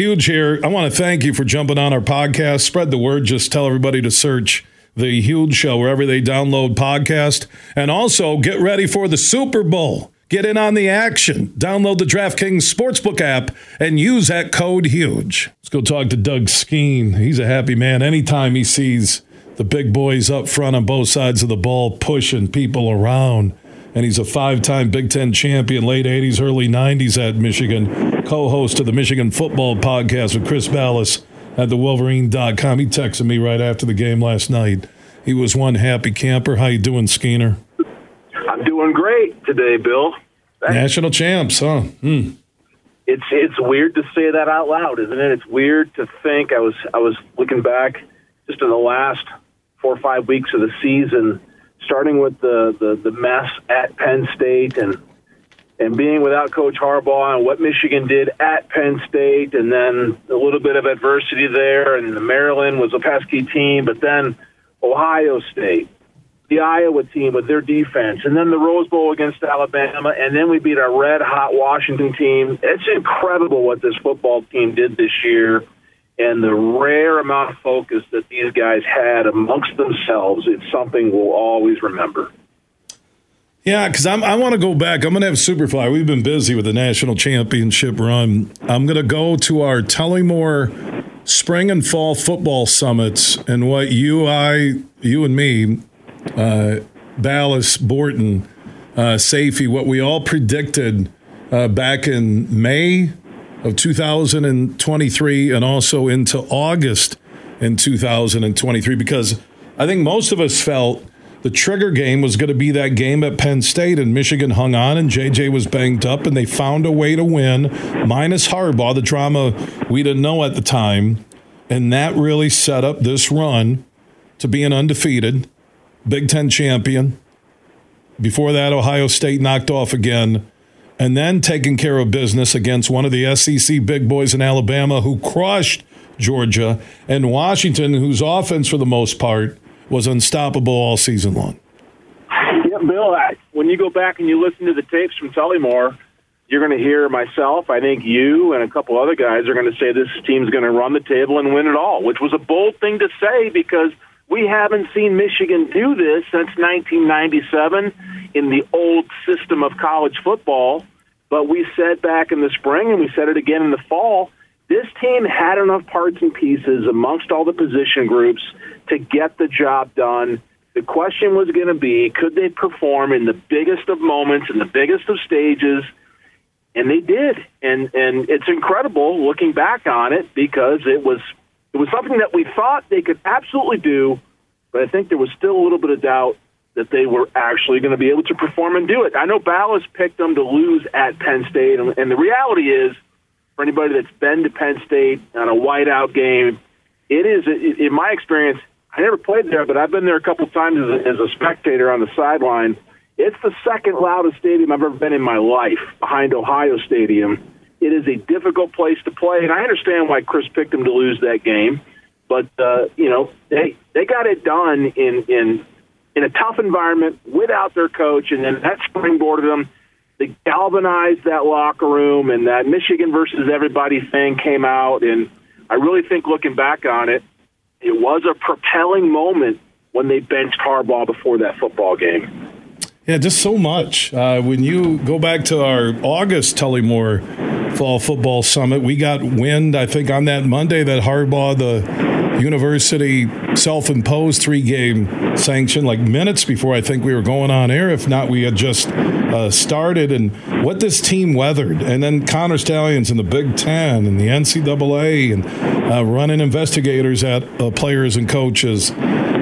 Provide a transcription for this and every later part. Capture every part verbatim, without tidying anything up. Huge here. I want to thank you for jumping on our podcast. Spread the word. Just tell everybody to search The Huge Show wherever they download podcast. And also get ready for the Super Bowl. Get in on the action. Download the DraftKings Sportsbook app and use that code HUGE. Let's go talk to Doug Skene. He's a happy man. Anytime he sees the big boys up front on both sides of the ball pushing people around, and he's a five-time Big Ten champion, late eighties, early nineties at Michigan, co-host of the Michigan Football Podcast with Chris Ballas at the Wolverine dot com. He texted me right after the game last night. He was one happy camper. How you doing, Skeener? I'm doing great today, Bill. Thanks. National champs, huh? Mm. It's it's weird to say that out loud, isn't it? It's weird to think. I was I was looking back just in the last four or five weeks of the season, starting with the, the, the mess at Penn State and and being without Coach Harbaugh and what Michigan did at Penn State, and then a little bit of adversity there, and Maryland was a pesky team, but then Ohio State, the Iowa team with their defense, and then the Rose Bowl against Alabama, and then we beat our red-hot Washington team. It's incredible what this football team did this year and the rare amount of focus that these guys had amongst themselves. It's something we'll always remember. Yeah, because I want to go back. I'm going to have Superfly. We've been busy with the national championship run. I'm going to go to our Tullymore Spring and Fall Football Summits and what you, I, you and me, Uh, Ballas, Borton, uh, Safey, what we all predicted uh, back in May of two thousand twenty-three and also into August in two thousand twenty-three, because I think most of us felt the trigger game was going to be that game at Penn State, and Michigan hung on, and J J was banged up, and they found a way to win, minus Harbaugh, the drama we didn't know at the time, and that really set up this run to being undefeated. Big Ten champion. Before that, Ohio State knocked off again. And then taking care of business against one of the S E C big boys in Alabama, who crushed Georgia, and Washington, whose offense, for the most part, was unstoppable all season long. Yeah, Bill, I, when you go back and you listen to the tapes from Tullymore, you're going to hear myself, I think you and a couple other guys are going to say this team's going to run the table and win it all, which was a bold thing to say because we haven't seen Michigan do this since nineteen ninety-seven in the old system of college football, but we said back in the spring and we said it again in the fall, this team had enough parts and pieces amongst all the position groups to get the job done. The question was going to be, could they perform in the biggest of moments, in the biggest of stages? And they did. And and it's incredible looking back on it because it was It was something that we thought they could absolutely do, but I think there was still a little bit of doubt that they were actually going to be able to perform and do it. I know Ballas picked them to lose at Penn State, and the reality is, for anybody that's been to Penn State on a whiteout game, it is, in my experience, I never played there, but I've been there a couple times as a, as a spectator on the sideline. It's the second loudest stadium I've ever been in my life, behind Ohio Stadium. It is a difficult place to play, and I understand why Chris picked them to lose that game. But, uh, you know, they they got it done in, in in a tough environment without their coach, and then that springboarded them. They galvanized that locker room, and that Michigan versus everybody thing came out. And I really think looking back on it, it was a propelling moment when they benched Carball before that football game. Yeah, just so much. Uh, when you go back to our August Tullymore Fall Football Summit, we got wind, I think, on that Monday that Harbaugh, the university self-imposed three-game sanction, like minutes before I think we were going on air. If not, we had just uh, started. And what this team weathered. And then Connor Stallions and the Big Ten and the N C double A and uh, running investigators at uh, players and coaches.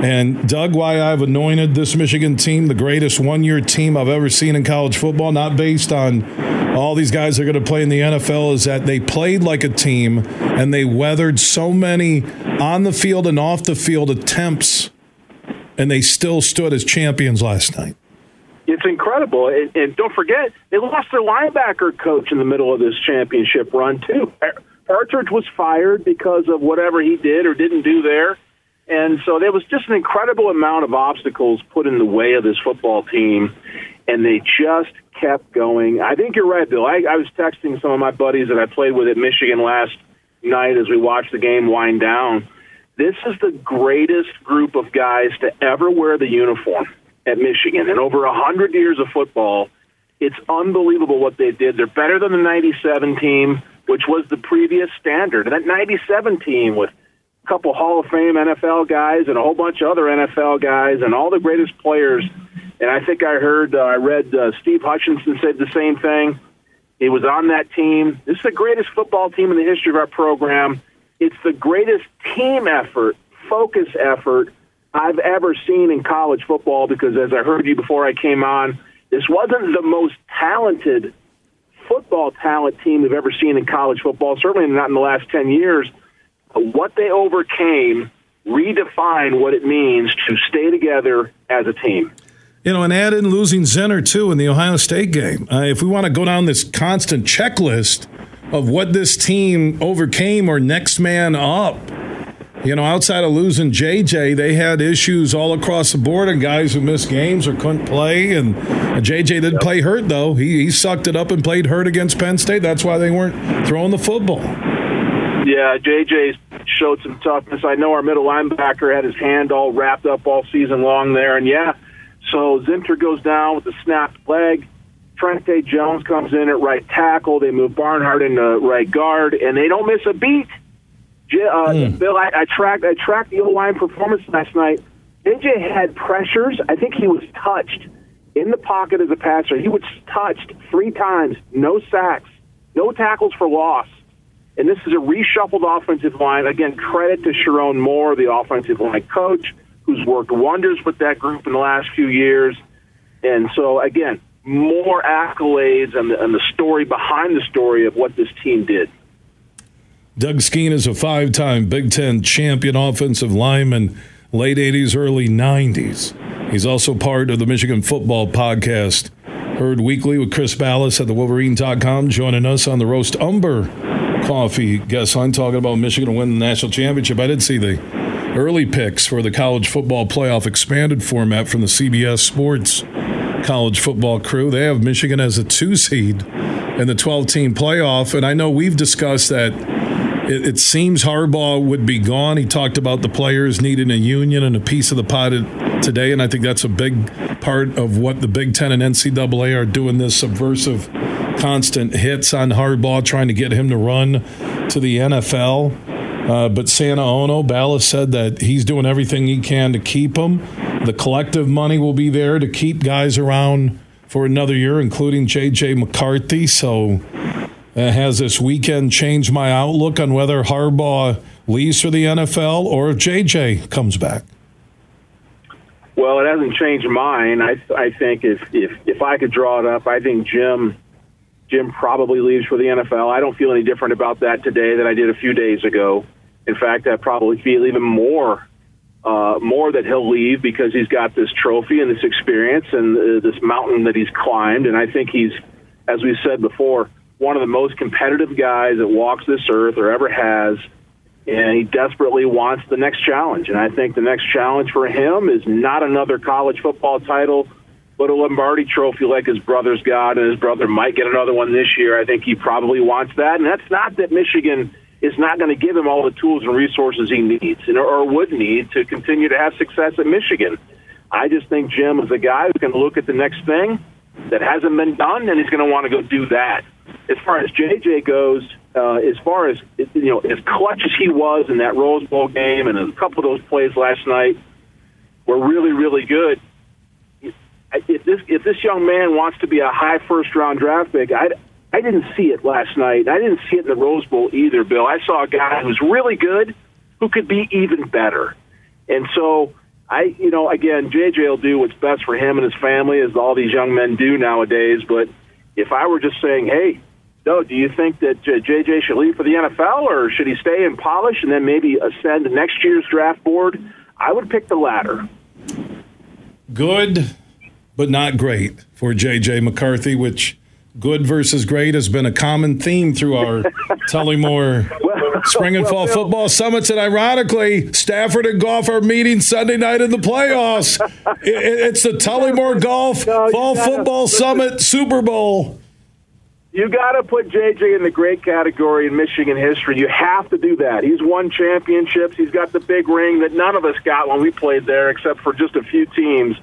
And, Doug, why I've anointed this Michigan team the greatest one-year team I've ever seen in college football, not based on all these guys that are going to play in the N F L, is that they played like a team and they weathered so many on-the-field and off-the-field attempts, and they still stood as champions last night. It's incredible. And, and don't forget, they lost their linebacker coach in the middle of this championship run, too. Hartridge was fired because of whatever he did or didn't do there. And so there was just an incredible amount of obstacles put in the way of this football team, and they just kept going. I think you're right, Bill. I, I was texting some of my buddies that I played with at Michigan last night as we watch the game wind down, this is the greatest group of guys to ever wear the uniform at Michigan. In over one hundred years of football, it's unbelievable what they did. They're better than the ninety-seven team, which was the previous standard. And that ninety-seven team with a couple Hall of Fame N F L guys and a whole bunch of other N F L guys and all the greatest players. And I think I heard, uh, I read uh, Steve Hutchinson said the same thing. He was on that team. This is the greatest football team in the history of our program. It's the greatest team effort, focus effort I've ever seen in college football because, as I heard you before I came on, this wasn't the most talented football talent team we've ever seen in college football, certainly not in the last ten years. But what they overcame redefined what it means to stay together as a team. You know, and add in losing Zinner, too, in the Ohio State game. Uh, if we want to go down this constant checklist of what this team overcame or next man up, you know, outside of losing J J, they had issues all across the board and guys who missed games or couldn't play. And J J didn't play hurt, though. He, he sucked it up and played hurt against Penn State. That's why they weren't throwing the football. Yeah, J J showed some toughness. I know our middle linebacker had his hand all wrapped up all season long there. And, yeah, so Zinter goes down with a snapped leg. Trente Jones comes in at right tackle. They move Barnhart into right guard, and they don't miss a beat. Uh, mm. Bill, I, I tracked I tracked the O-line performance last night. J J had pressures. I think he was touched in the pocket as a passer. He was touched three times, no sacks, no tackles for loss. And this is a reshuffled offensive line. Again, credit to Sherrone Moore, the offensive line coach, who's worked wonders with that group in the last few years. And so, again, more accolades and the, and the story behind the story of what this team did. Doug Skene is a five-time Big Ten champion offensive lineman, late eighties, early nineties. He's also part of the Michigan Football Podcast, heard weekly with Chris Ballas at the Wolverine dot com, joining us on the Roast Umber Coffee guest line, talking about Michigan winning the national championship. I did see the early picks for the college football playoff expanded format from the C B S Sports college football crew. They have Michigan as a two seed in the twelve-team playoff. And I know we've discussed that it, it seems Harbaugh would be gone. He talked about the players needing a union and a piece of the pot today. And I think that's a big part of what the Big Ten and N C double A are doing, this subversive constant hits on Harbaugh, trying to get him to run to the N F L. Uh, but Santa Ono, Ballas said that he's doing everything he can to keep them. The collective money will be there to keep guys around for another year, including J J McCarthy. So uh, has this weekend changed my outlook on whether Harbaugh leaves for the N F L or if J J comes back? Well, it hasn't changed mine. I, I think if, if, if I could draw it up, I think Jim... Jim probably leaves for the N F L. I don't feel any different about that today than I did a few days ago. In fact, I probably feel even more uh, more that he'll leave because he's got this trophy and this experience and uh, this mountain that he's climbed. And I think he's, as we've said before, one of the most competitive guys that walks this earth or ever has. And he desperately wants the next challenge. And I think the next challenge for him is not another college football title, but a Lombardi trophy like his brother's got, and his brother might get another one this year. I think he probably wants that. And that's not that Michigan is not going to give him all the tools and resources he needs or would need to continue to have success at Michigan. I just think Jim is a guy who's going to look at the next thing that hasn't been done, and he's going to want to go do that. As far as J J goes, uh, as far as, you know, as clutch as he was in that Rose Bowl game and a couple of those plays last night were really, really good. If this if this young man wants to be a high first-round draft pick, I, I didn't see it last night. I didn't see it in the Rose Bowl either, Bill. I saw a guy who's really good who could be even better. And so, I you know, again, J J will do what's best for him and his family, as all these young men do nowadays. But if I were just saying, hey, Doug, do you think that J J should leave for the N F L, or should he stay and polish and then maybe ascend to next year's draft board, I would pick the latter. Good but not great for J J McCarthy, which good versus great has been a common theme through our Tullymore well, spring and well, fall Bill. football summits. And ironically, Stafford and Goff are meeting Sunday night in the playoffs. it, it's the Tullymore Golf no, Fall gotta, Football listen. Summit Super Bowl. You got to put J J in the great category in Michigan history. You have to do that. He's won championships. He's got the big ring that none of us got when we played there, except for just a few teams.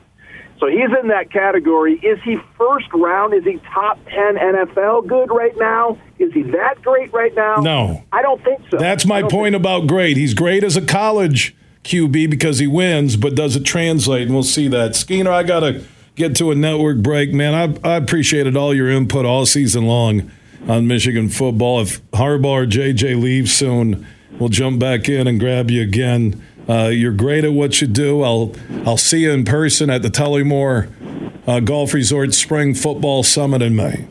So he's in that category. Is he first round? Is he top ten N F L good right now? Is he that great right now? No. I don't think so. That's my point so. about great. He's great as a college Q B because he wins, but does it translate? And we'll see that. Skeener, I got to get to a network break. Man, I, I appreciated all your input all season long on Michigan football. If Harbaugh or J J leaves soon, we'll jump back in and grab you again. Uh, you're great at what you do. I'll I'll see you in person at the Tullymore uh, Golf Resort Spring Football Summit in May.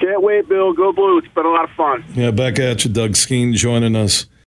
Can't wait, Bill. Go Blue. It's been a lot of fun. Yeah, back at you, Doug Skene joining us